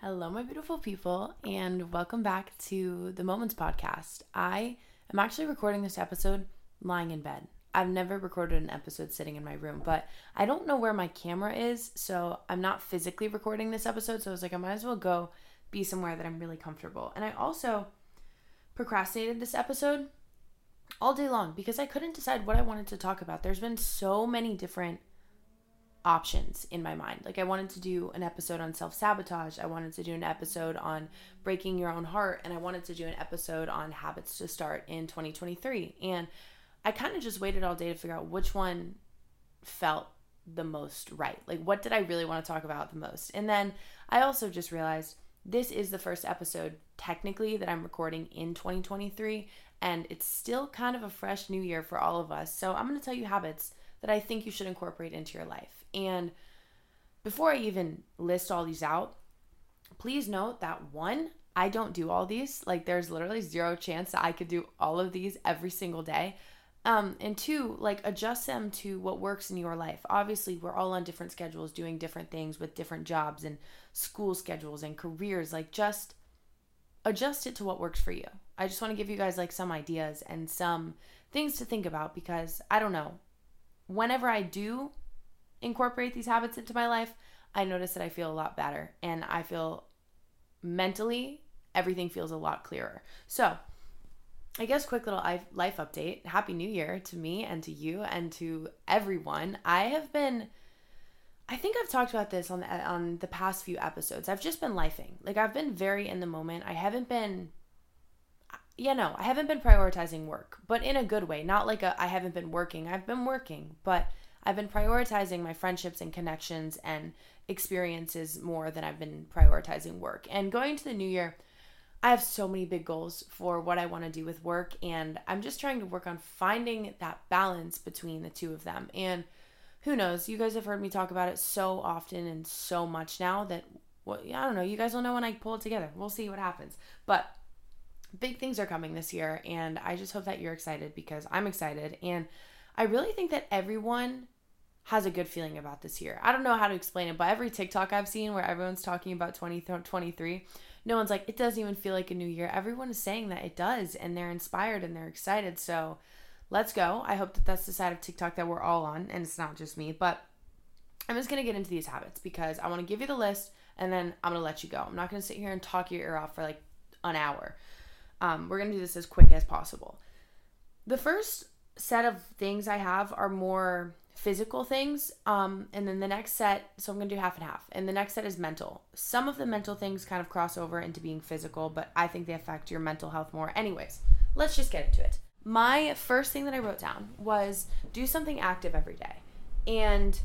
Hello, my beautiful people, and welcome back to the Moments Podcast. I am actually recording this episode lying in bed. I've never recorded an episode sitting in my room, but I don't know where my camera is, so I'm not physically recording this episode, so I was like, I might as well go be somewhere that I'm really comfortable. And I also procrastinated this episode all day long because I couldn't decide what I wanted to talk about. There's been so many different options in my mind. Like, I wanted to do an episode on self-sabotage. I wanted to do an episode on breaking your own heart, and I wanted to do an episode on habits to start in 2023. And I kind of just waited all day to figure out which one felt the most right. Like, what did I really want to talk about the most? And then I also just realized this is the first episode technically that I'm recording in 2023, and it's still kind of a fresh new year for all of us. So I'm going to tell you habits that I think you should incorporate into your life. And before I even list all these out, please note that one, I don't do all these. Like, there's literally zero chance that I could do all of these every single day. And two, like, adjust them to what works in your life. Obviously, we're all on different schedules, doing different things with different jobs and school schedules and careers. Like, just adjust it to what works for you. I just want to give you guys like some ideas and some things to think about, because I don't know, whenever I do incorporate these habits into my life, I notice that I feel a lot better, and I feel mentally, everything feels a lot clearer. So I guess quick little life update. Happy New Year to me and to you and to everyone. I think I've talked about this on the past few episodes. I've just been lifing. Like, I've been very in the moment. I haven't been prioritizing work, but in a good way. Not like I haven't been working. I've been working, but I've been prioritizing my friendships and connections and experiences more than I've been prioritizing work. And going into the new year, I have so many big goals for what I want to do with work, and I'm just trying to work on finding that balance between the two of them. And who knows, you guys have heard me talk about it so often and so much now that, I don't know, you guys will know when I pull it together. We'll see what happens. But big things are coming this year, and I just hope that you're excited, because I'm excited. And I really think that everyone has a good feeling about this year. I don't know how to explain it, but every TikTok I've seen where everyone's talking about 2023, no one's like, it doesn't even feel like a new year. Everyone is saying that it does, and they're inspired and they're excited. So let's go. I hope that that's the side of TikTok that we're all on, and it's not just me. But I'm just going to get into these habits because I want to give you the list, and then I'm going to let you go. I'm not going to sit here and talk your ear off for like an hour. We're going to do this as quick as possible. The first set of things I have are more physical things, and then the next set, so I'm gonna do half and half, and the next set is mental. Some of the mental things kind of cross over into being physical, but I think they affect your mental health more. Anyways, let's just get into it. My first thing that I wrote down was do something active every day. And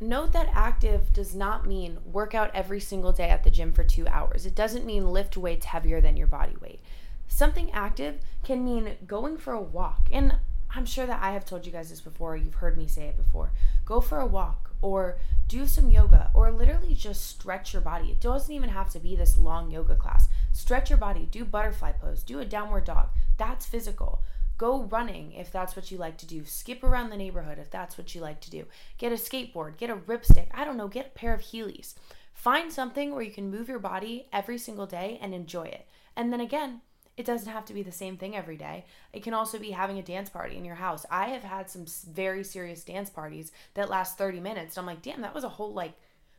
note that active does not mean work out every single day at the gym for 2 hours. It doesn't mean lift weights heavier than your body weight. Something active can mean going for a walk, and I'm sure that I have told you guys this before. You've heard me say it before. Go for a walk or do some yoga, or literally just stretch your body. It doesn't even have to be this long yoga class. Stretch your body. Do butterfly pose. Do a downward dog. That's physical. Go running if that's what you like to do. Skip around the neighborhood if that's what you like to do. Get a skateboard. Get a ripstick. I don't know. Get a pair of Heelys. Find something where you can move your body every single day and enjoy it. And then again, it doesn't have to be the same thing every day. It can also be having a dance party in your house. I have had some very serious dance parties that last 30 minutes. And I'm like, damn, that was a whole like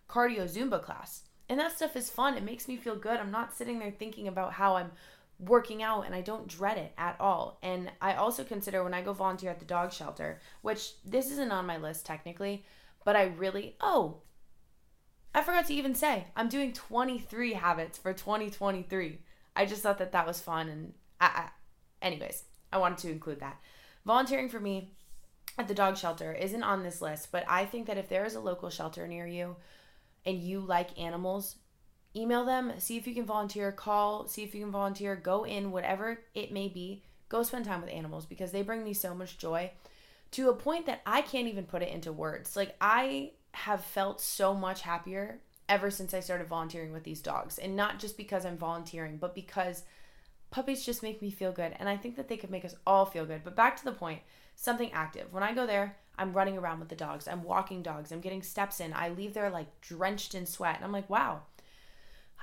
cardio Zumba class. And that stuff is fun. It makes me feel good. I'm not sitting there thinking about how I'm working out, and I don't dread it at all. And I also consider when I go volunteer at the dog shelter, which this isn't on my list technically, but I forgot to even say, I'm doing 23 habits for 2023. I just thought that that was fun, and anyways, I wanted to include that. Volunteering for me at the dog shelter isn't on this list, but I think that if there is a local shelter near you and you like animals, Email them, see if you can volunteer, call, see if you can volunteer, go in, whatever it may be. Go spend time with animals because they bring me so much joy to a point that I can't even put it into words. Like, I have felt so much happier ever since I started volunteering with these dogs. And not just because I'm volunteering, but because puppies just make me feel good. And I think that they could make us all feel good. But back to the point, something active. When I go there, I'm running around with the dogs. I'm walking dogs. I'm getting steps in. I leave there like drenched in sweat. And I'm like, wow,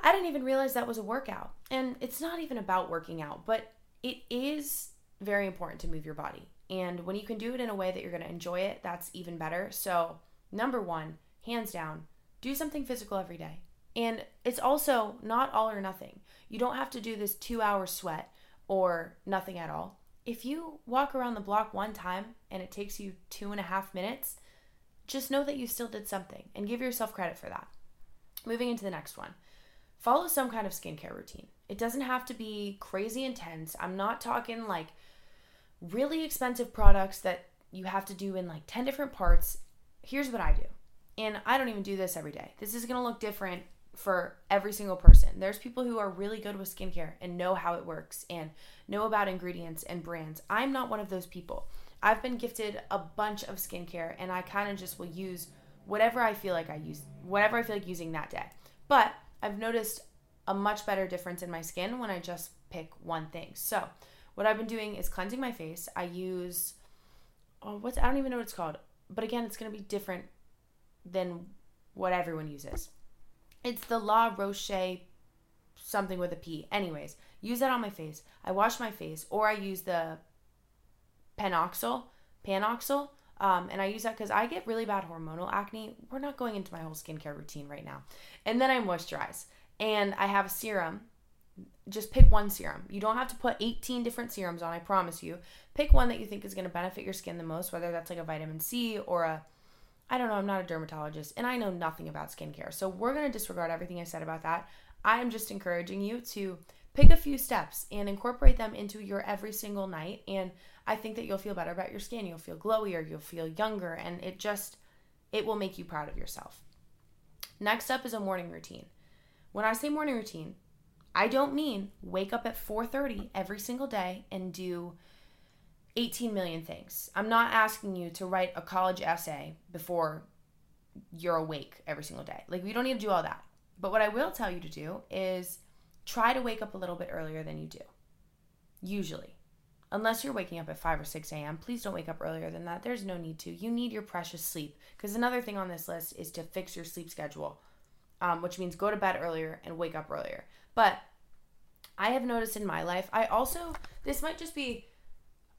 I didn't even realize that was a workout. And it's not even about working out, but it is very important to move your body. And when you can do it in a way that you're going to enjoy it, that's even better. So number 1, hands down, do something physical every day. And it's also not all or nothing. You don't have to do this 2-hour sweat or nothing at all. If you walk around the block one time and it takes you 2.5 minutes, just know that you still did something and give yourself credit for that. Moving into the next one. Follow some kind of skincare routine. It doesn't have to be crazy intense. I'm not talking like really expensive products that you have to do in like 10 different parts. Here's what I do. And I don't even do this every day. This is going to look different for every single person. There's people who are really good with skincare and know how it works and know about ingredients and brands. I'm not one of those people. I've been gifted a bunch of skincare and I kind of just will use whatever I feel like using that day. But I've noticed a much better difference in my skin when I just pick one thing. So what I've been doing is cleansing my face. I use, I don't even know what it's called. But again, it's going to be different than what everyone uses. It's the La Roche something with a P. Anyways, use that on my face. I wash my face, or I use the Panoxyl. And I use that because I get really bad hormonal acne. We're not going into my whole skincare routine right now. And then I moisturize. And I have a serum. Just pick one serum. You don't have to put 18 different serums on, I promise you. Pick one that you think is going to benefit your skin the most, whether that's like a vitamin C or I don't know, I'm not a dermatologist, and I know nothing about skincare. So we're going to disregard everything I said about that. I'm just encouraging you to pick a few steps and incorporate them into your every single night, and I think that you'll feel better about your skin. You'll feel glowier, you'll feel younger, and it will make you proud of yourself. Next up is a morning routine. When I say morning routine, I don't mean wake up at 4:30 every single day and do 18 million things. I'm not asking you to write a college essay before you're awake every single day. Like, we don't need to do all that. But what I will tell you to do is try to wake up a little bit earlier than you do, usually. Unless you're waking up at 5 or 6 a.m., please don't wake up earlier than that. There's no need to. You need your precious sleep. Because another thing on this list is to fix your sleep schedule, which means go to bed earlier and wake up earlier. But I have noticed in my life, this might just be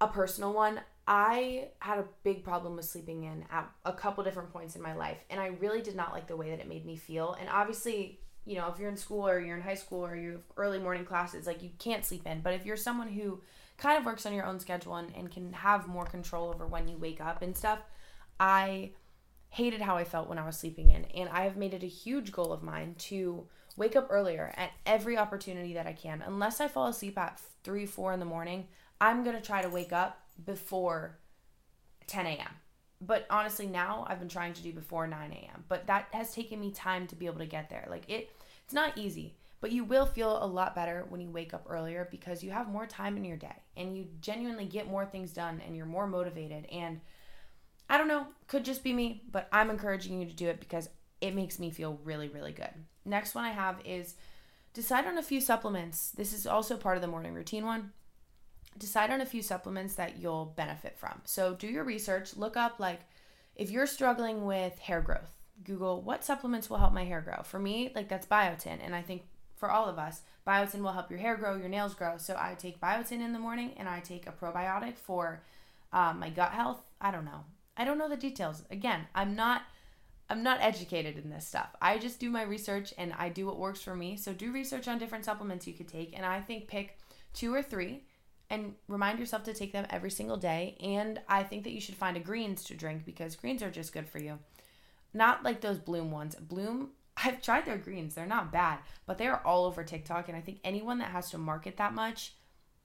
a personal one. I had a big problem with sleeping in at a couple different points in my life, and I really did not like the way that it made me feel. And obviously, you know, if you're in school or you're in high school or you have early morning classes, like, you can't sleep in. But if you're someone who kind of works on your own schedule and can have more control over when you wake up and stuff, I hated how I felt when I was sleeping in. And I have made it a huge goal of mine to wake up earlier at every opportunity that I can. Unless I fall asleep at 3, 4 in the morning, I'm going to try to wake up before 10 a.m. But honestly, now I've been trying to do before 9 a.m. But that has taken me time to be able to get there. Like, it's not easy. But you will feel a lot better when you wake up earlier because you have more time in your day. And you genuinely get more things done and you're more motivated. And I don't know, could just be me, but I'm encouraging you to do it because it makes me feel really, really good. Next one I have is decide on a few supplements. This is also part of the morning routine one. Decide on a few supplements that you'll benefit from. So do your research, look up, like, if you're struggling with hair growth, Google what supplements will help my hair grow. For me, like, that's biotin. And I think for all of us, biotin will help your hair grow, your nails grow. So I take biotin in the morning and I take a probiotic for my gut health. I don't know the details. Again, I'm not educated in this stuff. I just do my research and I do what works for me. So do research on different supplements you could take. And I think pick 2 or 3 and remind yourself to take them every single day. And I think that you should find a greens to drink because greens are just good for you. Not like those Bloom ones. Bloom, I've tried their greens. They're not bad, but they are all over TikTok. And I think anyone that has to market that much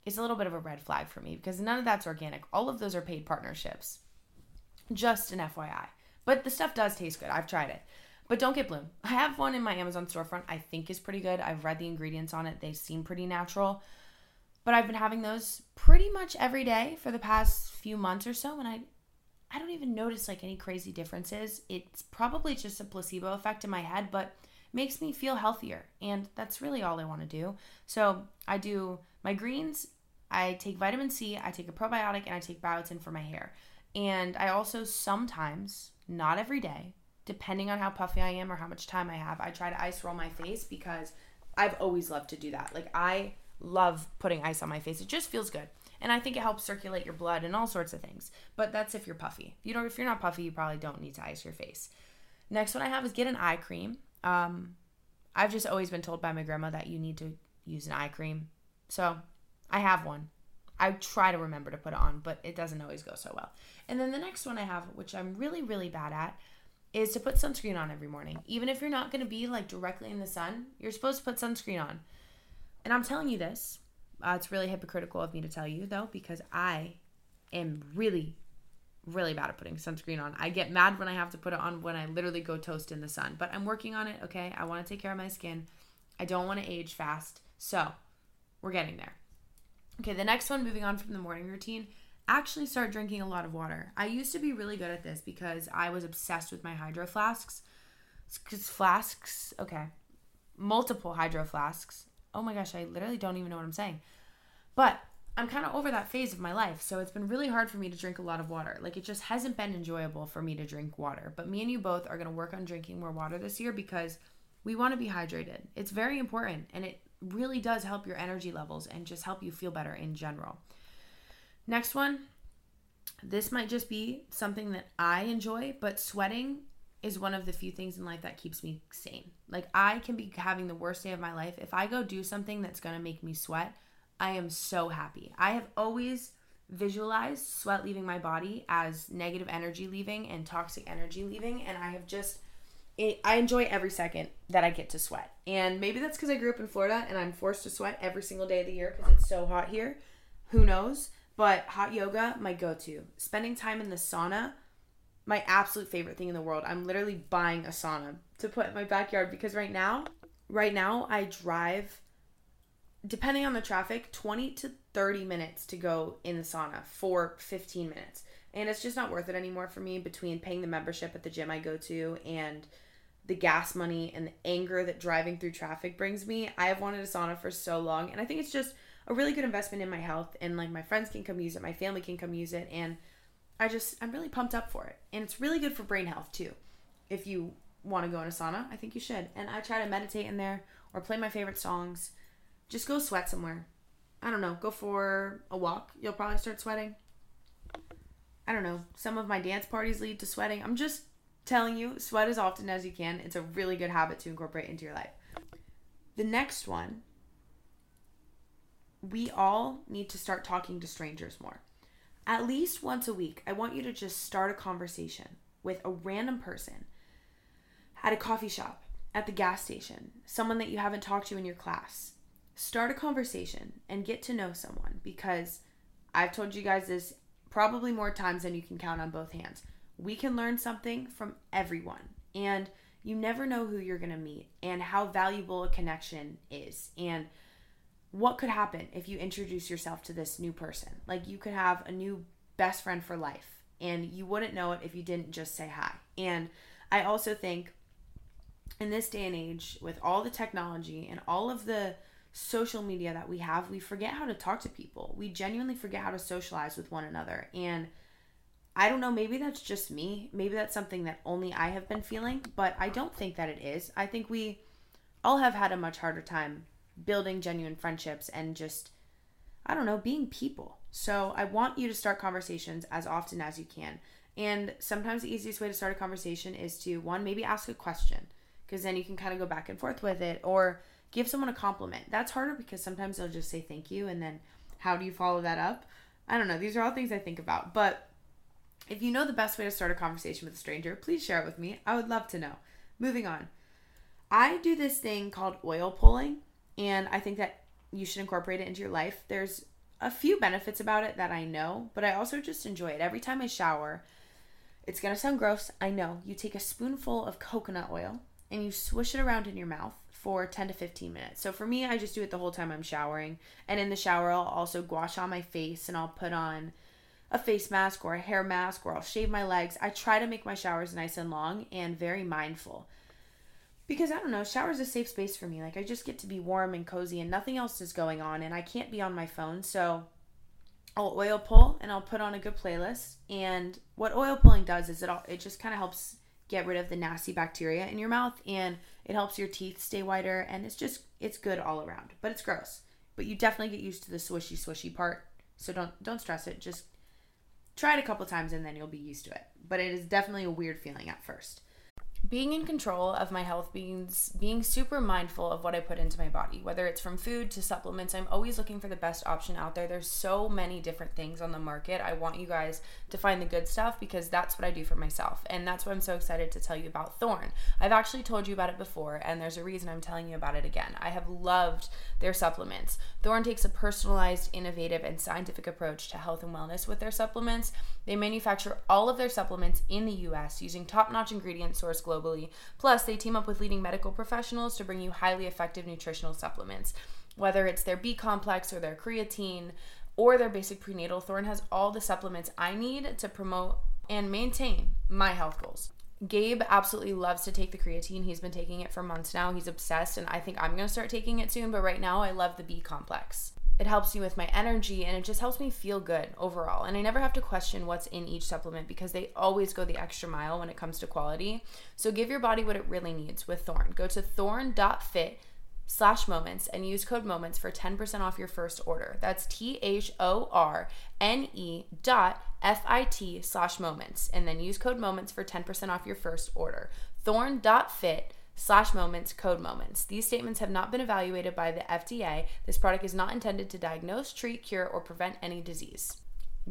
is a little bit of a red flag for me because none of that's organic. All of those are paid partnerships. Just an FYI. But the stuff does taste good. I've tried it. But don't get Bloom. I have one in my Amazon storefront I think is pretty good. I've read the ingredients on it. They seem pretty natural. But I've been having those pretty much every day for the past few months or so, and I don't even notice like any crazy differences. It's probably just a placebo effect in my head, but makes me feel healthier, and that's really all I want to do. So I do my greens, I take vitamin C, I take a probiotic, and I take biotin for my hair. And I also sometimes, not every day, depending on how puffy I am or how much time I have, I try to ice roll my face because I've always loved to do that. Like, I love putting ice on my face. It just feels good. And I think it helps circulate your blood and all sorts of things. But that's if you're puffy. If you're not puffy, you probably don't need to ice your face. Next one I have is get an eye cream. I've just always been told by my grandma that you need to use an eye cream. So I have one. I try to remember to put it on, but it doesn't always go so well. And then the next one I have, which I'm really, really bad at, is to put sunscreen on every morning. Even if you're not going to be like directly in the sun, you're supposed to put sunscreen on. And I'm telling you this. It's really hypocritical of me to tell you, though, because I am really, really bad at putting sunscreen on. I get mad when I have to put it on when I literally go toast in the sun. But I'm working on it, okay? I want to take care of my skin. I don't want to age fast. So we're getting there. Okay, the next one, moving on from the morning routine, actually start drinking a lot of water. I used to be really good at this because I was obsessed with my hydro flasks. Multiple hydro flasks. Oh my gosh, I literally don't even know what I'm saying. But I'm kind of over that phase of my life, so it's been really hard for me to drink a lot of water. Like, it just hasn't been enjoyable for me to drink water. But me and you both are going to work on drinking more water this year because we want to be hydrated. It's very important, and it really does help your energy levels and just help you feel better in general. Next one, this might just be something that I enjoy, but sweating is one of the few things in life that keeps me sane. Like, I can be having the worst day of my life. If I go do something that's going to make me sweat, I am so happy. I have always visualized sweat leaving my body as negative energy leaving and toxic energy leaving, and I enjoy every second that I get to sweat. And maybe that's because I grew up in Florida and I'm forced to sweat every single day of the year because it's so hot here. Who knows? But hot yoga, my go-to. Spending time in the sauna, my absolute favorite thing in the world. I'm literally buying a sauna to put in my backyard because right now I drive, depending on the traffic, 20 to 30 minutes to go in the sauna for 15 minutes. And it's just not worth it anymore for me between paying the membership at the gym I go to and the gas money and the anger that driving through traffic brings me. I have wanted a sauna for so long, and I think it's just a really good investment in my health, and like my friends can come use it, my family can come use it, and I'm really pumped up for it. And it's really good for brain health too. If you want to go in a sauna, I think you should. And I try to meditate in there or play my favorite songs. Just go sweat somewhere. I don't know. Go for a walk. You'll probably start sweating. I don't know. Some of my dance parties lead to sweating. I'm just telling you, sweat as often as you can. It's a really good habit to incorporate into your life. The next one, we all need to start talking to strangers more. At least once a week, I want you to just start a conversation with a random person at a coffee shop, at the gas station, someone that you haven't talked to in your class. Start a conversation and get to know someone, because I've told you guys this probably more times than you can count on both hands. We can learn something from everyone, and you never know who you're going to meet and how valuable a connection is. And what could happen if you introduce yourself to this new person? Like, you could have a new best friend for life, and you wouldn't know it if you didn't just say hi. And I also think in this day and age, with all the technology and all of the social media that we have, we forget how to talk to people. We genuinely forget how to socialize with one another. And I don't know, maybe that's just me. Maybe that's something that only I have been feeling, but I don't think that it is. I think we all have had a much harder time building genuine friendships and just, I don't know, being people. So I want you to start conversations as often as you can. And sometimes the easiest way to start a conversation is to, one, maybe ask a question, because then you can kind of go back and forth with it, or give someone a compliment. That's harder because sometimes they'll just say thank you, and then how do you follow that up? I don't know. These are all things I think about. But if you know the best way to start a conversation with a stranger, please share it with me. I would love to know. Moving on. I do this thing called oil pulling, and I think that you should incorporate it into your life. There's a few benefits about it that I know, but I also just enjoy it. Every time I shower, It's going to sound gross, I know. You take a spoonful of coconut oil and you swish it around in your mouth for 10 to 15 minutes. So for me, I just do it the whole time I'm showering. And in the shower, I'll also gouache on my face and I'll put on a face mask or a hair mask, or I'll shave my legs. I try to make my showers nice and long and very mindful. Because, I don't know, shower's a safe space for me. Like, I just get to be warm and cozy and nothing else is going on and I can't be on my phone. So I'll oil pull and I'll put on a good playlist. And what oil pulling does is it just kind of helps get rid of the nasty bacteria in your mouth, and it helps your teeth stay whiter, and it's good all around. But it's gross. But you definitely get used to the swishy part. So don't stress it. Just try it a couple times and then you'll be used to it. But it is definitely a weird feeling at first. Being in control of my health means being super mindful of what I put into my body, whether it's from food to supplements. I'm always looking for the best option out there. There's so many different things on the market. I want you guys to find the good stuff because that's what I do for myself. And that's why I'm so excited to tell you about Thorne. I've actually told you about it before, and there's a reason I'm telling you about it again. I have loved their supplements. Thorne takes a personalized, innovative, and scientific approach to health and wellness with their supplements. They manufacture all of their supplements in the U.S. using top-notch ingredients sourced globally. Plus, they team up with leading medical professionals to bring you highly effective nutritional supplements. Whether it's their B complex or their creatine or their basic prenatal, Thorne has all the supplements I need to promote and maintain my health goals. Gabe absolutely loves to take the creatine. He's been taking it for months now. He's obsessed, and I think I'm going to start taking it soon, but right now I love the B complex. It helps me with my energy, and it just helps me feel good overall. And I never have to question what's in each supplement because they always go the extra mile when it comes to quality. So give your body what it really needs with Thorne. Go to thorne.fit/moments and use code moments for 10% off your first order. That's THORNE.fit/moments. And then use code moments for 10% off your first order. Thorne.fit/moments, code moments. These statements have not been evaluated by the FDA. This product is not intended to diagnose, treat, cure, or prevent any disease.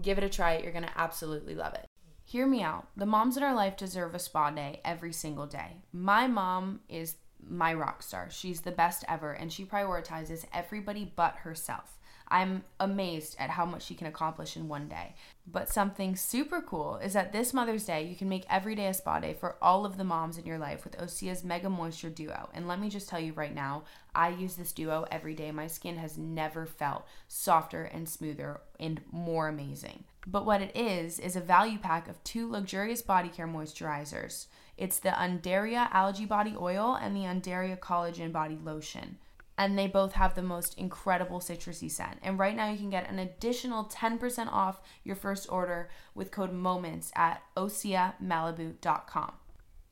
Give it a try. You're going to absolutely love it. Hear me out. The moms in our life deserve a spa day every single day. My mom is my rock star. She's the best ever, and she prioritizes everybody but herself. I'm amazed at how much she can accomplish in one day. But something super cool is that this Mother's Day, you can make every day a spa day for all of the moms in your life with Osea's Mega Moisture Duo. And let me just tell you right now, I use this duo every day. My skin has never felt softer and smoother and more amazing. But what it is a value pack of two luxurious body care moisturizers. It's the Undaria Algae Body Oil and the Undaria Collagen Body Lotion. And they both have the most incredible citrusy scent. And right now you can get an additional 10% off your first order with code MOMENTS at OseaMalibu.com.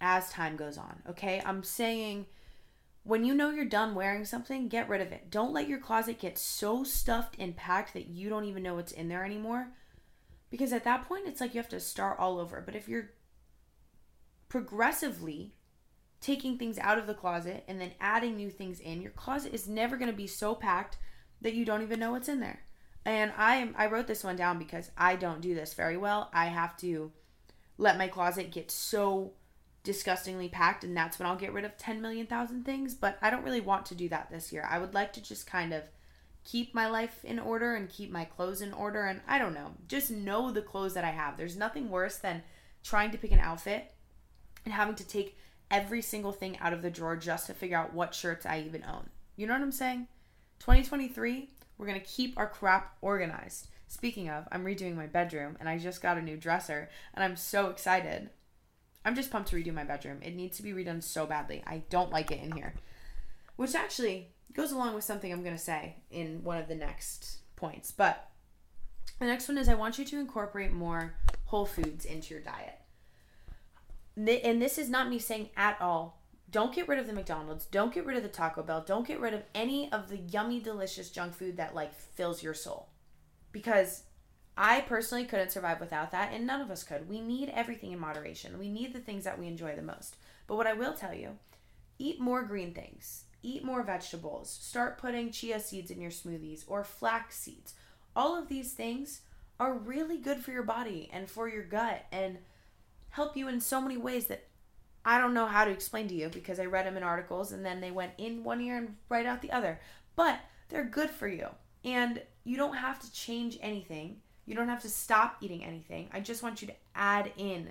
as time goes on, okay? I'm saying when you know you're done wearing something, get rid of it. Don't let your closet get so stuffed and packed that you don't even know what's in there anymore, because at that point, it's like you have to start all over. But if you're progressively taking things out of the closet and then adding new things in, your closet is never going to be so packed that you don't even know what's in there. And I wrote this one down because I don't do this very well. I have to let my closet get so disgustingly packed, and that's when I'll get rid of 10,000,000,000 things, but I don't really want to do that this year. I would like to just kind of keep my life in order and keep my clothes in order, and I don't know, just know the clothes that I have. There's nothing worse than trying to pick an outfit and having to take every single thing out of the drawer just to figure out what shirts I even own. You know what I'm saying? 2023, we're going to keep our crap organized. Speaking of, I'm redoing my bedroom, and I just got a new dresser, and I'm so excited. I'm just pumped to redo my bedroom. It needs to be redone so badly. I don't like it in here. Which actually goes along with something I'm going to say in one of the next points. But the next one is I want you to incorporate more whole foods into your diet. And this is not me saying at all, don't get rid of the McDonald's. Don't get rid of the Taco Bell. Don't get rid of any of the yummy, delicious junk food that like fills your soul. Because I personally couldn't survive without that, and none of us could. We need everything in moderation. We need the things that we enjoy the most. But what I will tell you, eat more green things. Eat more vegetables. Start putting chia seeds in your smoothies or flax seeds. All of these things are really good for your body and for your gut and help you in so many ways that I don't know how to explain to you because I read them in articles and then they went in one ear and right out the other. But they're good for you. And you don't have to change anything. You don't have to stop eating anything. I just want you to add in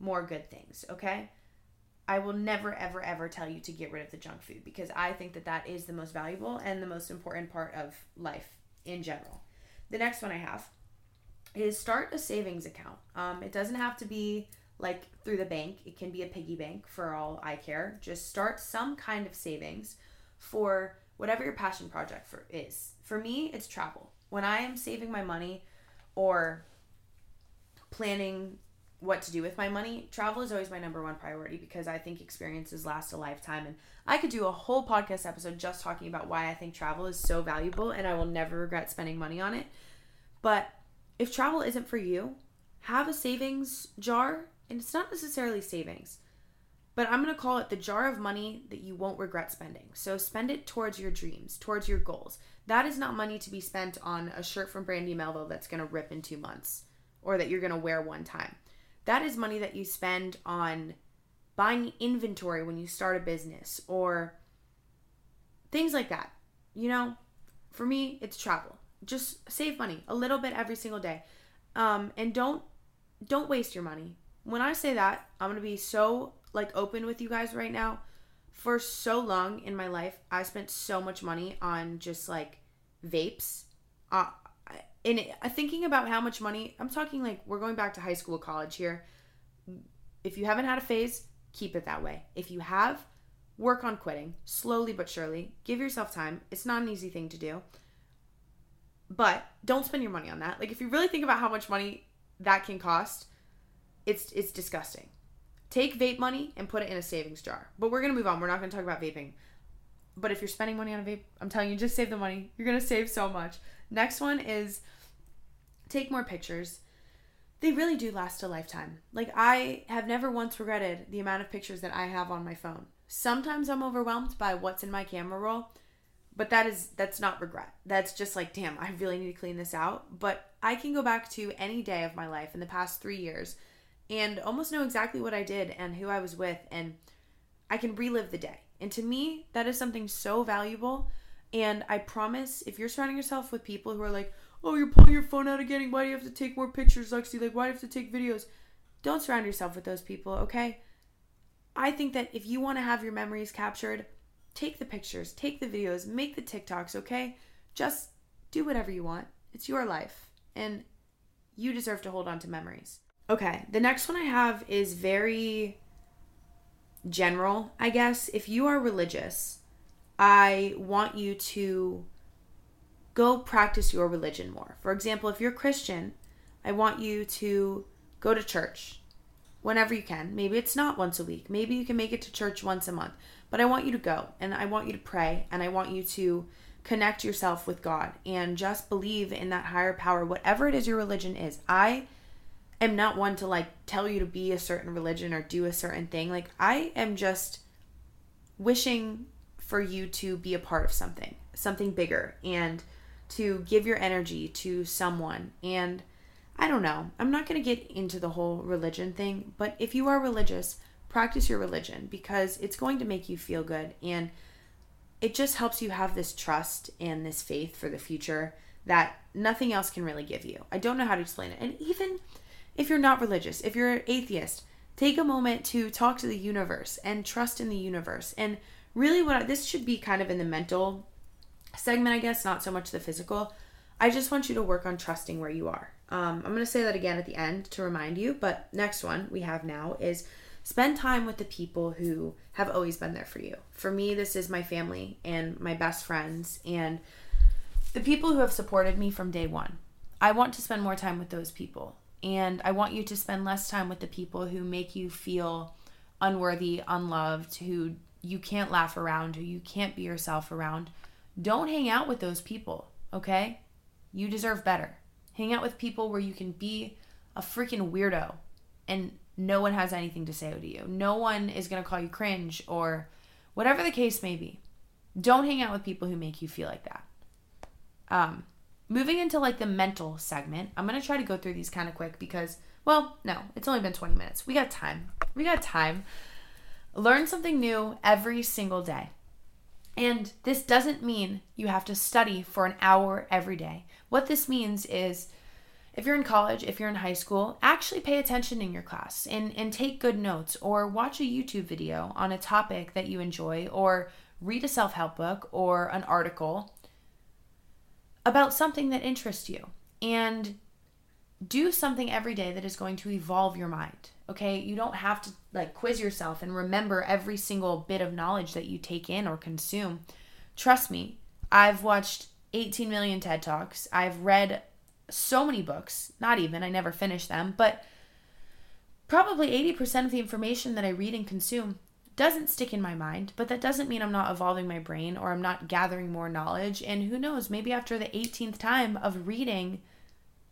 more good things, okay? I will never, ever, ever tell you to get rid of the junk food because I think that that is the most valuable and the most important part of life in general. The next one I have is start a savings account. It doesn't have to be like through the bank. It can be a piggy bank for all I care. Just start some kind of savings for whatever your passion project is. For me, it's travel. When I am saving my money or planning what to do with my money, travel is always my number one priority because I think experiences last a lifetime. And I could do a whole podcast episode just talking about why I think travel is so valuable and I will never regret spending money on it. But if travel isn't for you, have a savings jar. And it's not necessarily savings, but I'm going to call it the jar of money that you won't regret spending. So spend it towards your dreams, towards your goals. That is not money to be spent on a shirt from Brandy Melville that's going to rip in 2 months or that you're going to wear one time. That is money that you spend on buying inventory when you start a business or things like that. You know, for me, it's travel. Just save money a little bit every single day. And don't waste your money. When I say that, I'm going to be so open with you guys right now. For so long in my life, I spent so much money on just vapes. Thinking about how much money, I'm talking we're going back to high school, college here. If you haven't had a phase, keep it that way. If you have, work on quitting slowly but surely. Give yourself time. It's not an easy thing to do. But don't spend your money on that. If you really think about how much money that can cost, it's disgusting. Take vape money and put it in a savings jar. But we're going to move on. We're not going to talk about vaping. But if you're spending money on a vape, I'm telling you, just save the money. You're going to save so much. Next one is take more pictures. They really do last a lifetime. I have never once regretted the amount of pictures that I have on my phone. Sometimes I'm overwhelmed by what's in my camera roll, but that's not regret. That's just damn, I really need to clean this out. But I can go back to any day of my life in the past 3 years and almost know exactly what I did and who I was with, and I can relive the day. And to me, that is something so valuable. And I promise, if you're surrounding yourself with people who are oh, you're pulling your phone out again, why do you have to take more pictures, Lexi? Why do you have to take videos? Don't surround yourself with those people, okay? I think that if you want to have your memories captured, take the pictures, take the videos, make the TikToks, okay? Just do whatever you want. It's your life, and you deserve to hold on to memories. Okay, the next one I have is very general, I guess. If you are religious, I want you to go practice your religion more. For example, if you're Christian, I want you to go to church whenever you can. Maybe it's not once a week. Maybe you can make it to church once a month. But I want you to go, and I want you to pray, and I want you to connect yourself with God and just believe in that higher power, whatever it is your religion is. I'm not one to tell you to be a certain religion or do a certain thing. I am just wishing for you to be a part of something bigger and to give your energy to someone. And I don't know, I'm not going to get into the whole religion thing, but if you are religious, practice your religion because it's going to make you feel good. And it just helps you have this trust and this faith for the future that nothing else can really give you. I don't know how to explain it. And even if you're not religious, if you're an atheist, take a moment to talk to the universe and trust in the universe. And really this should be kind of in the mental segment, I guess, not so much the physical. I just want you to work on trusting where you are. I'm going to say that again at the end to remind you, but next one we have now is spend time with the people who have always been there for you. For me, this is my family and my best friends and the people who have supported me from day one. I want to spend more time with those people. And I want you to spend less time with the people who make you feel unworthy, unloved, who you can't laugh around, who you can't be yourself around. Don't hang out with those people, okay? You deserve better. Hang out with people where you can be a freaking weirdo and no one has anything to say to you. No one is going to call you cringe or whatever the case may be. Don't hang out with people who make you feel like that. Moving into like the mental segment, I'm going to try to go through these kind of quick because, well, no, it's only been 20 minutes. We got time. Learn something new every single day. And this doesn't mean you have to study for an hour every day. What this means is if you're in college, if you're in high school, actually pay attention in your class and take good notes, or watch a YouTube video on a topic that you enjoy, or read a self-help book or an article about something that interests you, and do something every day that is going to evolve your mind, okay? You don't have to like quiz yourself and remember every single bit of knowledge that you take in or consume. Trust me, I've watched 18 million TED Talks. I've read so many books, not even, I never finished them, but probably 80% of the information that I read and consume doesn't stick in my mind, but that doesn't mean I'm not evolving my brain or I'm not gathering more knowledge. And who knows, maybe after the 18th time of reading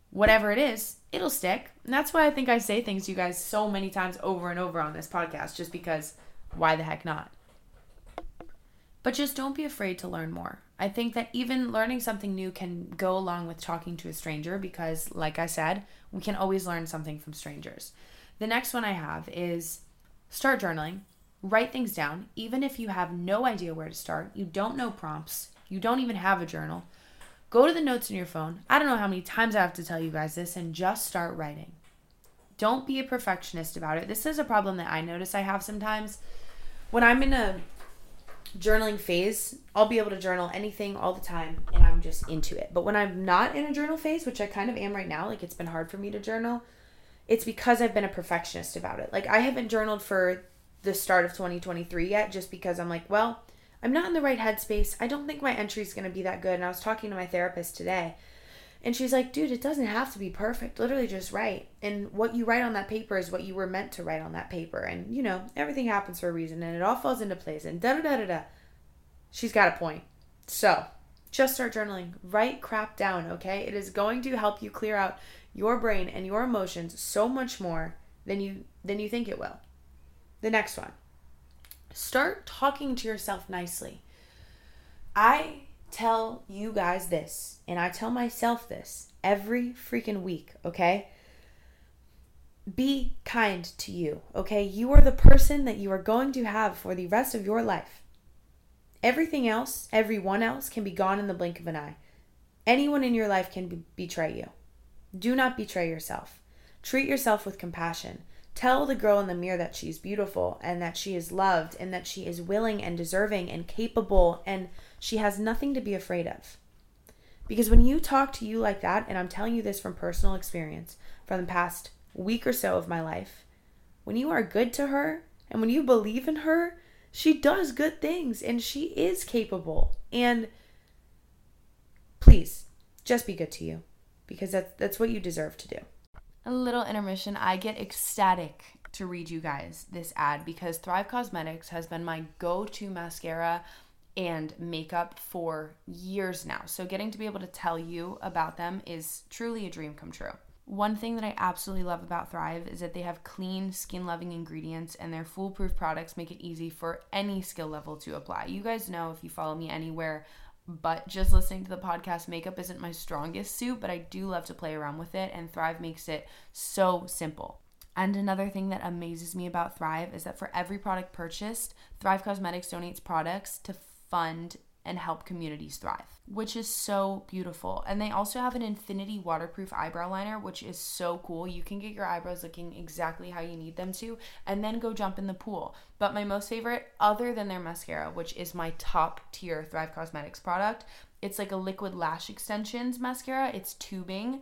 whatever it is, it'll stick. And that's why I think I say things to you guys so many times over and over on this podcast, just because why the heck not? But just don't be afraid to learn more. I think that even learning something new can go along with talking to a stranger because, like I said, we can always learn something from strangers. The next one I have is start journaling. Write things down. Even if you have no idea where to start, you don't know prompts, you don't even have a journal, go to the notes in your phone. I don't know how many times I have to tell you guys this, and just start writing. Don't be a perfectionist about it. This is a problem that I notice I have sometimes. When I'm in a journaling phase, I'll be able to journal anything all the time and I'm just into it. But when I'm not in a journal phase, which I kind of am right now, like it's been hard for me to journal, it's because I've been a perfectionist about it. Like I haven't journaled for the start of 2023 yet just because I'm like, well, I'm not in the right headspace. I don't think my entry is going to be that good. And I was talking to my therapist today and she's like, dude, it doesn't have to be perfect. Literally just write. And what you write on that paper is what you were meant to write on that paper. And you know, everything happens for a reason and it all falls into place and da-da-da-da-da. She's got a point. So just start journaling. Write crap down, okay? It is going to help you clear out your brain and your emotions so much more than you think it will. The next one, start talking to yourself nicely. I tell you guys this, and I tell myself this every freaking week, okay? Be kind to you, okay? You are the person that you are going to have for the rest of your life. Everything else, everyone else can be gone in the blink of an eye. Anyone in your life can betray you. Do not betray yourself. Treat yourself with compassion. Tell the girl in the mirror that she's beautiful and that she is loved and that she is willing and deserving and capable and she has nothing to be afraid of. Because when you talk to you like that, and I'm telling you this from personal experience from the past week or so of my life, when you are good to her and when you believe in her, she does good things and she is capable. And please, just be good to you because that's what you deserve to do. A little intermission. I get ecstatic to read you guys this ad because Thrive Cosmetics has been my go-to mascara and makeup for years now. So getting to be able to tell you about them is truly a dream come true. One thing that I absolutely love about Thrive is that they have clean, skin-loving ingredients and their foolproof products make it easy for any skill level to apply. You guys know if you follow me anywhere, but just listening to the podcast, makeup isn't my strongest suit, but I do love to play around with it, and Thrive makes it so simple. And another thing that amazes me about Thrive is that for every product purchased, Thrive Cosmetics donates products to fund and help communities thrive, which is so beautiful. And they also have an infinity waterproof eyebrow liner, which is so cool. You can get your eyebrows looking exactly how you need them to and then go jump in the pool. But my most favorite, other than their mascara, which is my top tier Thrive Cosmetics product, it's like a liquid lash extensions mascara. It's tubing.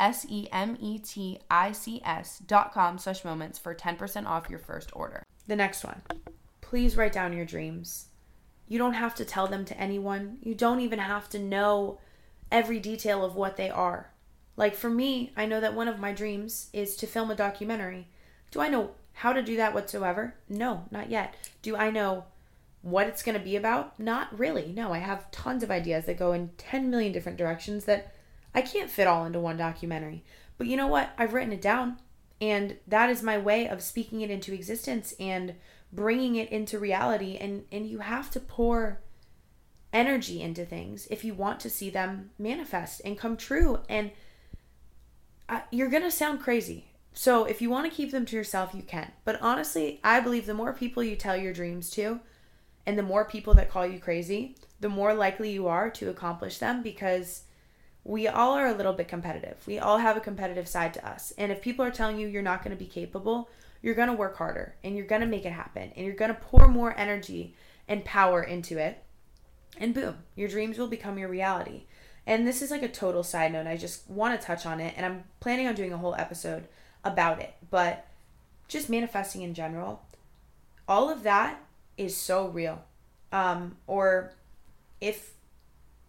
SEMETICS.com/moments for 10% off your first order. The next one, please write down your dreams. You don't have to tell them to anyone. You don't even have to know every detail of what they are. Like for me, I know that one of my dreams is to film a documentary. Do I know how to do that whatsoever? No, not yet. Do I know what it's going to be about? Not really. No, I have tons of ideas that go in 10 million different directions that I can't fit all into one documentary. But you know what? I've written it down, and that is my way of speaking it into existence and bringing it into reality. And you have to pour energy into things if you want to see them manifest and come true. And you're going to sound crazy. So if you want to keep them to yourself, you can. But honestly, I believe the more people you tell your dreams to, and the more people that call you crazy, the more likely you are to accomplish them, because we all are a little bit competitive. We all have a competitive side to us. And if people are telling you you're not going to be capable, you're going to work harder and you're going to make it happen and you're going to pour more energy and power into it. And boom, your dreams will become your reality. And this is like a total side note. I just want to touch on it, and I'm planning on doing a whole episode about it, but just manifesting in general, all of that is so real. Or if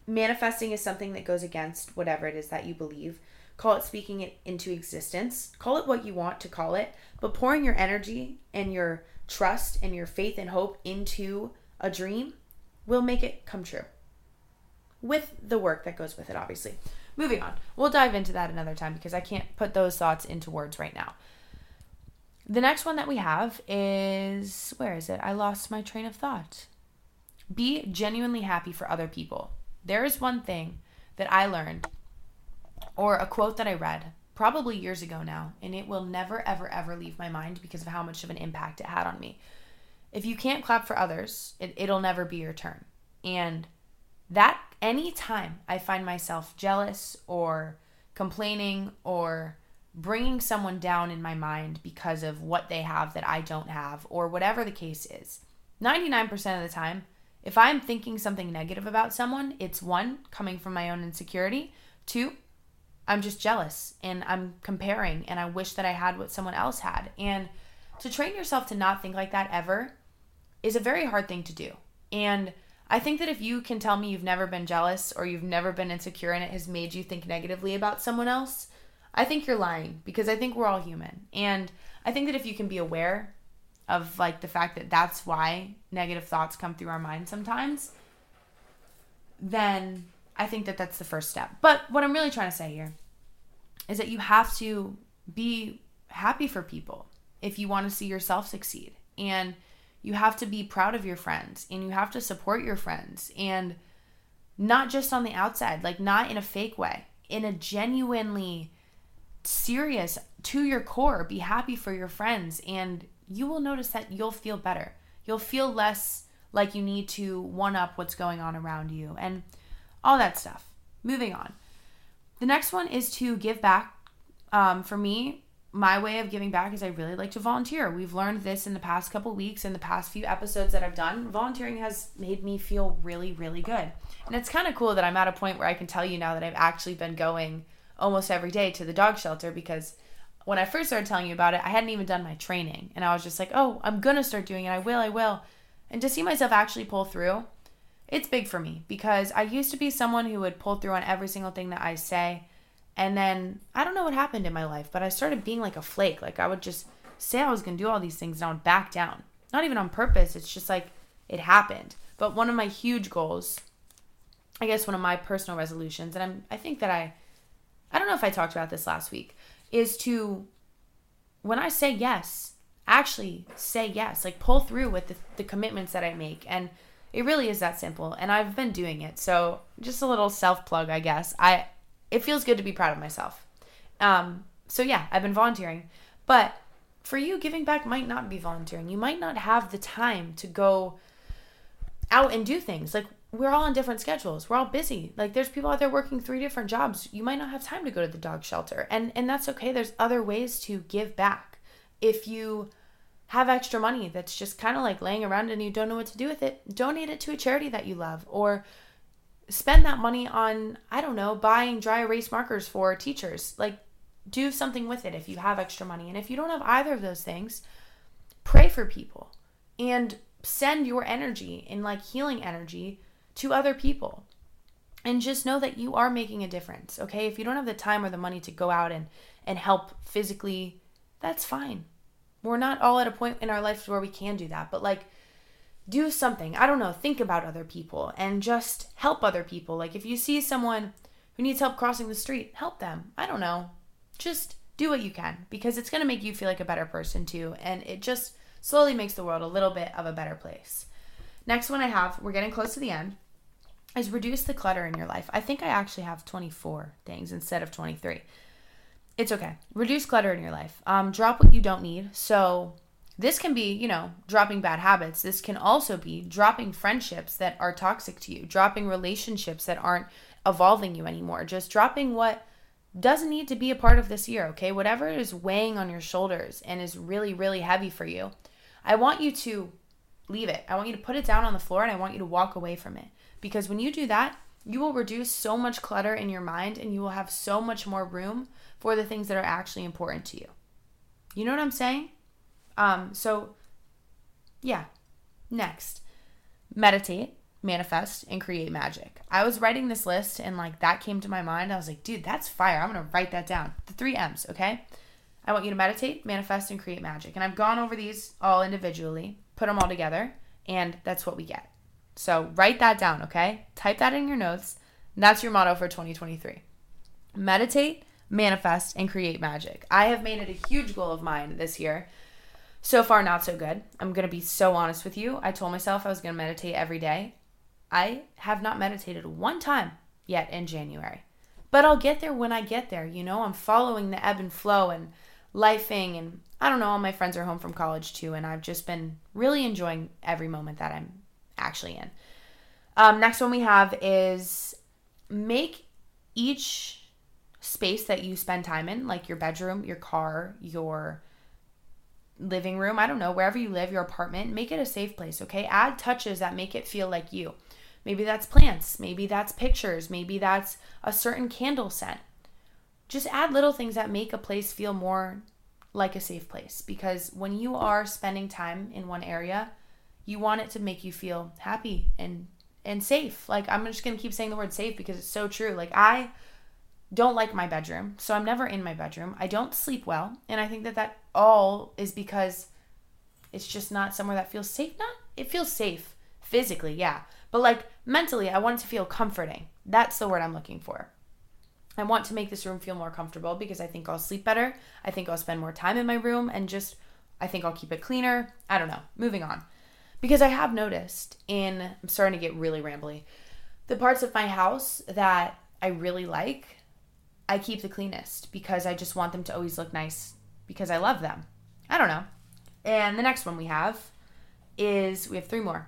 manifesting is something that goes against whatever it is that you believe, call it speaking it into existence, call it what you want to call it, but pouring your energy and your trust and your faith and hope into a dream will make it come true, with the work that goes with it, obviously. Moving on. We'll dive into that another time because I can't put those thoughts into words right now. The next one that we have is, where is it? I lost my train of thought. Be genuinely happy for other people. There is one thing that I learned, or a quote that I read probably years ago now, and it will never, ever, ever leave my mind because of how much of an impact it had on me. If you can't clap for others, it'll never be your turn. And that, any time I find myself jealous or complaining or bringing someone down in my mind because of what they have that I don't have, or whatever the case is, 99% of the time, if I'm thinking something negative about someone, it's one, coming from my own insecurity, two, I'm just jealous and I'm comparing and I wish that I had what someone else had. And to train yourself to not think like that ever is a very hard thing to do. And I think that if you can tell me you've never been jealous or you've never been insecure and it has made you think negatively about someone else, I think you're lying, because I think we're all human. And I think that if you can be aware of like the fact that that's why negative thoughts come through our mind sometimes, then I think that that's the first step. But what I'm really trying to say here is that you have to be happy for people if you want to see yourself succeed. And you have to be proud of your friends, and you have to support your friends, and not just on the outside, like not in a fake way, in a genuinely serious, to your core, be happy for your friends, and you will notice that you'll feel better. You'll feel less like you need to one up what's going on around you and all that stuff. Moving on. The next one is to give back. For me, my way of giving back is I really like to volunteer. We've learned this in the past couple weeks, in the past few episodes that I've done. Volunteering has made me feel really, really good. And it's kind of cool that I'm at a point where I can tell you now that I've actually been going almost every day to the dog shelter, because when I first started telling you about it, I hadn't even done my training. And I was just like, oh, I'm going to start doing it. I will. And to see myself actually pull through, it's big for me, because I used to be someone who would pull through on every single thing that I say. And then I don't know what happened in my life, but I started being like a flake. Like I would just say I was going to do all these things and I would back down. Not even on purpose. It's just like it happened. But one of my huge goals, I guess one of my personal resolutions, and I think that I don't know if I talked about this last week, is to, when I say yes, actually say yes. Like pull through with the commitments that I make. And it really is that simple. And I've been doing it. So just a little self-plug, I guess. It feels good to be proud of myself. So yeah, I've been volunteering. But for you, giving back might not be volunteering. You might not have the time to go out and do things. Like we're all on different schedules. We're all busy. Like there's people out there working 3 different jobs. You might not have time to go to the dog shelter. And that's okay. There's other ways to give back. If you have extra money that's just kind of like laying around and you don't know what to do with it, donate it to a charity that you love, or spend that money on, I don't know, buying dry erase markers for teachers. Like, do something with it if you have extra money. And if you don't have either of those things, pray for people and send your energy and like healing energy to other people. And just know that you are making a difference, okay? If you don't have the time or the money to go out and help physically, that's fine. We're not all at a point in our lives where we can do that. But like, do something. I don't know. Think about other people and just help other people. Like, if you see someone who needs help crossing the street, help them. I don't know. Just do what you can, because it's going to make you feel like a better person too. And it just slowly makes the world a little bit of a better place. Next one I have, we're getting close to the end, is reduce the clutter in your life. I think I actually have 24 things instead of 23. It's okay. Reduce clutter in your life. Drop what you don't need. So this can be, you know, dropping bad habits. This can also be dropping friendships that are toxic to you, dropping relationships that aren't evolving you anymore, just dropping what doesn't need to be a part of this year, okay? Whatever is weighing on your shoulders and is really, really heavy for you, I want you to leave it. I want you to put it down on the floor, and I want you to walk away from it. Because when you do that, you will reduce so much clutter in your mind, and you will have so much more room for the things that are actually important to you. You know what I'm saying? So, yeah. Next, meditate, manifest, and create magic. I was writing this list, and like that came to my mind. I was like, dude, that's fire. I'm going to write that down. The 3 M's, okay? I want you to meditate, manifest, and create magic. And I've gone over these all individually, put them all together, and that's what we get. So write that down, okay? Type that in your notes. That's your motto for 2023. Meditate, manifest, and create magic. I have made it a huge goal of mine this year. So far, not so good. I'm going to be so honest with you. I told myself I was going to meditate every day. I have not meditated one time yet in January. But I'll get there when I get there, you know? I'm following the ebb and flow and lifing, and I don't know, all my friends are home from college too, and I've just been really enjoying every moment that I'm actually in. Next one we have is make each space that you spend time in, like your bedroom, your car, your living room, I don't know, wherever you live, your apartment, make it a safe place, okay? Add touches that make it feel like you. Maybe that's plants, maybe that's pictures, maybe that's a certain candle scent. Just add little things that make a place feel more like a safe place, because when you are spending time in one area, you want it to make you feel happy and safe. Like, I'm just going to keep saying the word safe because it's so true. Like, I don't like my bedroom, so I'm never in my bedroom. I don't sleep well, and I think that all is because it's just not somewhere that feels safe. It feels safe physically, yeah. But, like, mentally, I want it to feel comforting. That's the word I'm looking for. I want to make this room feel more comfortable because I think I'll sleep better. I think I'll spend more time in my room, and just I think I'll keep it cleaner. I don't know. Moving on. Because I have noticed I'm starting to get really rambly, the parts of my house that I really like, I keep the cleanest because I just want them to always look nice because I love them. I don't know. And the next one we have 3 more.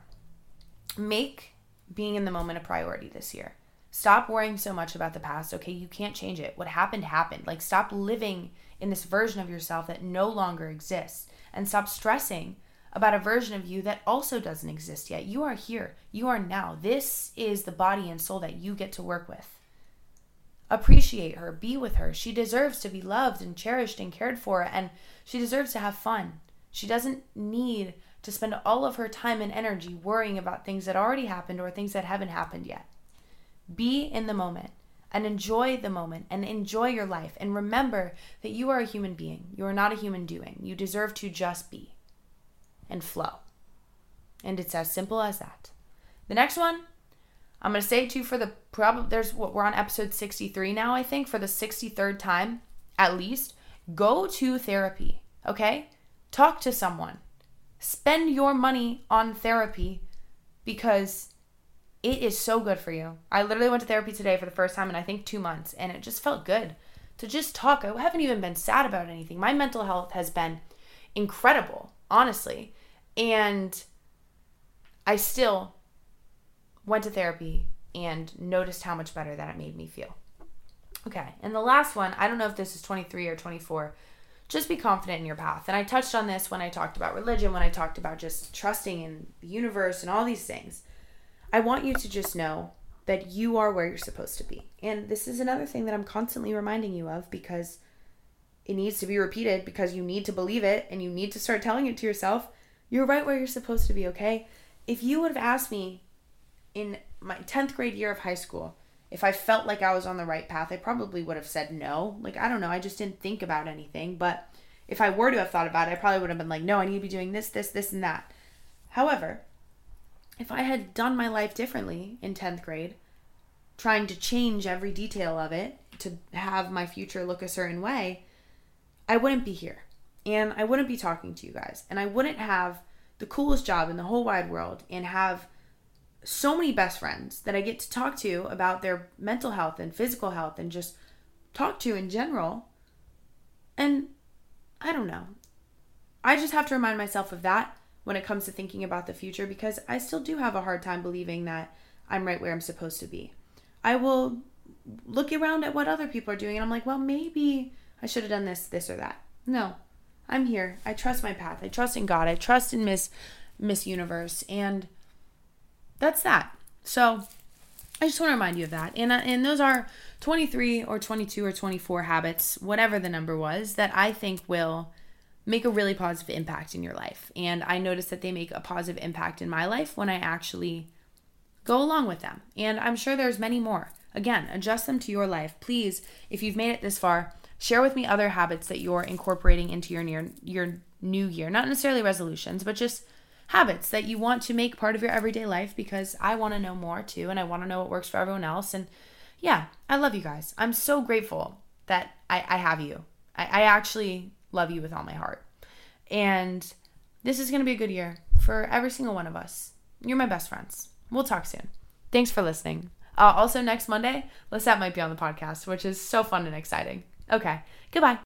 Make being in the moment a priority this year. Stop worrying so much about the past, okay? You can't change it. What happened, happened. Like, stop living in this version of yourself that no longer exists, and stop stressing about a version of you that also doesn't exist yet. You are here. You are now. This is the body and soul that you get to work with. Appreciate her. Be with her. She deserves to be loved and cherished and cared for, and she deserves to have fun. She doesn't need to spend all of her time and energy worrying about things that already happened or things that haven't happened yet. Be in the moment and enjoy the moment and enjoy your life, and remember that you are a human being. You are not a human doing. You deserve to just be. And flow. And it's as simple as that. The next one, I'm going to say too, we're on episode 63 now, I think, for the 63rd time at least. Go to therapy, okay? Talk to someone. Spend your money on therapy because it is so good for you. I literally went to therapy today for the first time in I think 2 months, and it just felt good to just talk. I haven't even been sad about anything. My mental health has been incredible, honestly. And I still went to therapy and noticed how much better that it made me feel. Okay, and the last one, I don't know if this is 23 or 24, just be confident in your path. And I touched on this when I talked about religion, when I talked about just trusting in the universe and all these things. I want you to just know but you are where you're supposed to be. And this is another thing that I'm constantly reminding you of, because it needs to be repeated, because you need to believe it and you need to start telling it to yourself. You're right where you're supposed to be, okay? If you would have asked me in my 10th grade year of high school if I felt like I was on the right path, I probably would have said no. Like, I don't know. I just didn't think about anything. But if I were to have thought about it, I probably would have been like, no, I need to be doing this, this, this, and that. However, if I had done my life differently in 10th grade, trying to change every detail of it to have my future look a certain way, I wouldn't be here, and I wouldn't be talking to you guys, and I wouldn't have the coolest job in the whole wide world and have so many best friends that I get to talk to about their mental health and physical health and just talk to in general. And I don't know. I just have to remind myself of that when it comes to thinking about the future, because I still do have a hard time believing that I'm right where I'm supposed to be. I will look around at what other people are doing and I'm like, well, maybe I should have done this, this, or that. No, I'm here. I trust my path. I trust in God. I trust in Miss Universe. And that's that. So I just want to remind you of that. And those are 23 or 22 or 24 habits, whatever the number was, that I think will make a really positive impact in your life. And I notice that they make a positive impact in my life when I actually go along with them. And I'm sure there's many more. Again, adjust them to your life. Please, if you've made it this far, share with me other habits that you're incorporating into your new year. Not necessarily resolutions, but just habits that you want to make part of your everyday life, because I want to know more too, and I want to know what works for everyone else. And yeah, I love you guys. I'm so grateful that I have you. I actually love you with all my heart. And this is going to be a good year for every single one of us. You're my best friends. We'll talk soon. Thanks for listening. Also, next Monday, Lissette might be on the podcast, which is so fun and exciting. Okay, goodbye.